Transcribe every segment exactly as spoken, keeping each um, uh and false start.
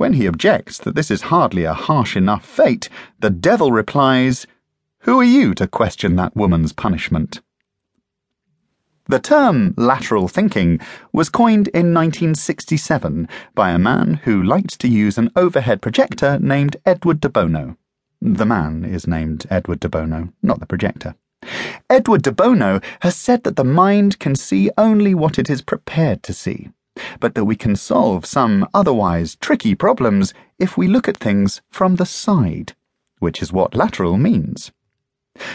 When he objects that this is hardly a harsh enough fate, the devil replies, "Who are you to question that woman's punishment?" The term lateral thinking was coined in nineteen sixty-seven by a man who liked to use an overhead projector named Edward de Bono. The man is named Edward de Bono, not the projector. Edward de Bono has said that the mind can see only what it is prepared to see, but that we can solve some otherwise tricky problems if we look at things from the side, which is what lateral means.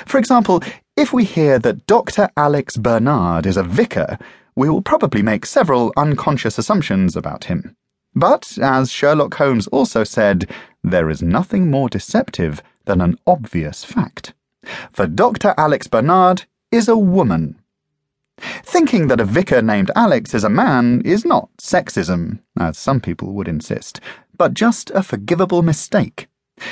For example, if we hear that Doctor Alex Bernard is a vicar, we will probably make several unconscious assumptions about him. But, as Sherlock Holmes also said, there is nothing more deceptive than an obvious fact. For Doctor Alex Bernard is a woman. Thinking that a vicar named Alex is a man is not sexism, as some people would insist, but just a forgivable mistake.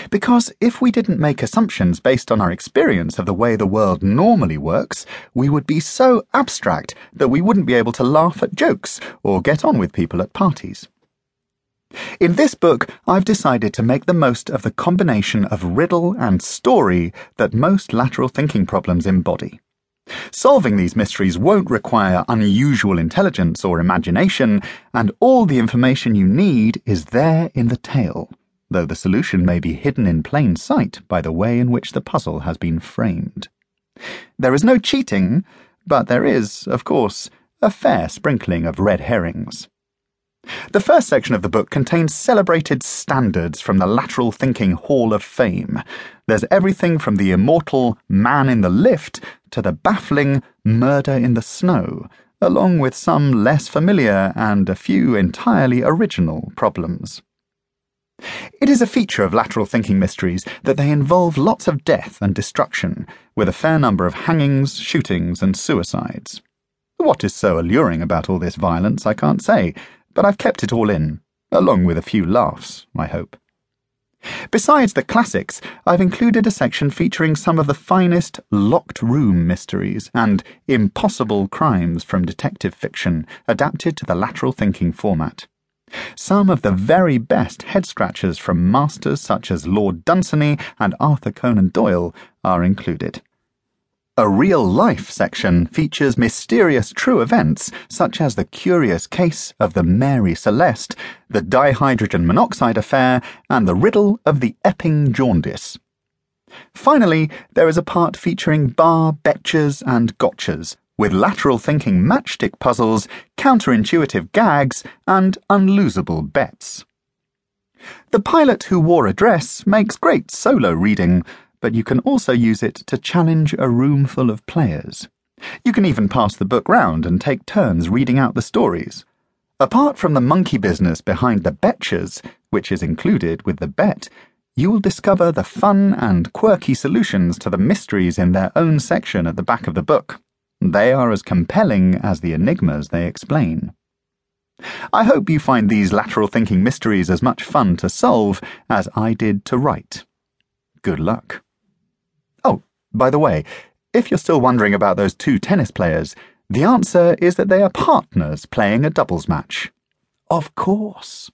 Because if we didn't make assumptions based on our experience of the way the world normally works, we would be so abstract that we wouldn't be able to laugh at jokes or get on with people at parties. In this book, I've decided to make the most of the combination of riddle and story that most lateral thinking problems embody. Solving these mysteries won't require unusual intelligence or imagination, and all the information you need is there in the tale, though the solution may be hidden in plain sight by the way in which the puzzle has been framed. There is no cheating, but there is, of course, a fair sprinkling of red herrings. The first section of the book contains celebrated standards from the Lateral Thinking Hall of Fame. There's everything from the immortal Man in the Lift to the baffling Murder in the Snow, along with some less familiar and a few entirely original problems. It is a feature of lateral thinking mysteries that they involve lots of death and destruction, with a fair number of hangings, shootings, and suicides. What is so alluring about all this violence, I can't say, but I've kept it all in, along with a few laughs, I hope. Besides the classics, I've included a section featuring some of the finest locked-room mysteries and impossible crimes from detective fiction adapted to the lateral thinking format. Some of the very best head-scratchers from masters such as Lord Dunsany and Arthur Conan Doyle are included. A real-life section features mysterious true events such as the curious case of the Mary Celeste, the dihydrogen monoxide affair, and the riddle of the Epping jaundice. Finally, there is a part featuring bar, betches, and gotchas, with lateral thinking matchstick puzzles, counterintuitive gags, and unlosable bets. The Pilot Who Wore a Dress makes great solo reading, but you can also use it to challenge a room full of players. You can even pass the book round and take turns reading out the stories. Apart from the monkey business behind the betches, which is included with the bet, you will discover the fun and quirky solutions to the mysteries in their own section at the back of the book. They are as compelling as the enigmas they explain. I hope you find these lateral thinking mysteries as much fun to solve as I did to write. Good luck. Oh, by the way, if you're still wondering about those two tennis players, the answer is that they are partners playing a doubles match. Of course.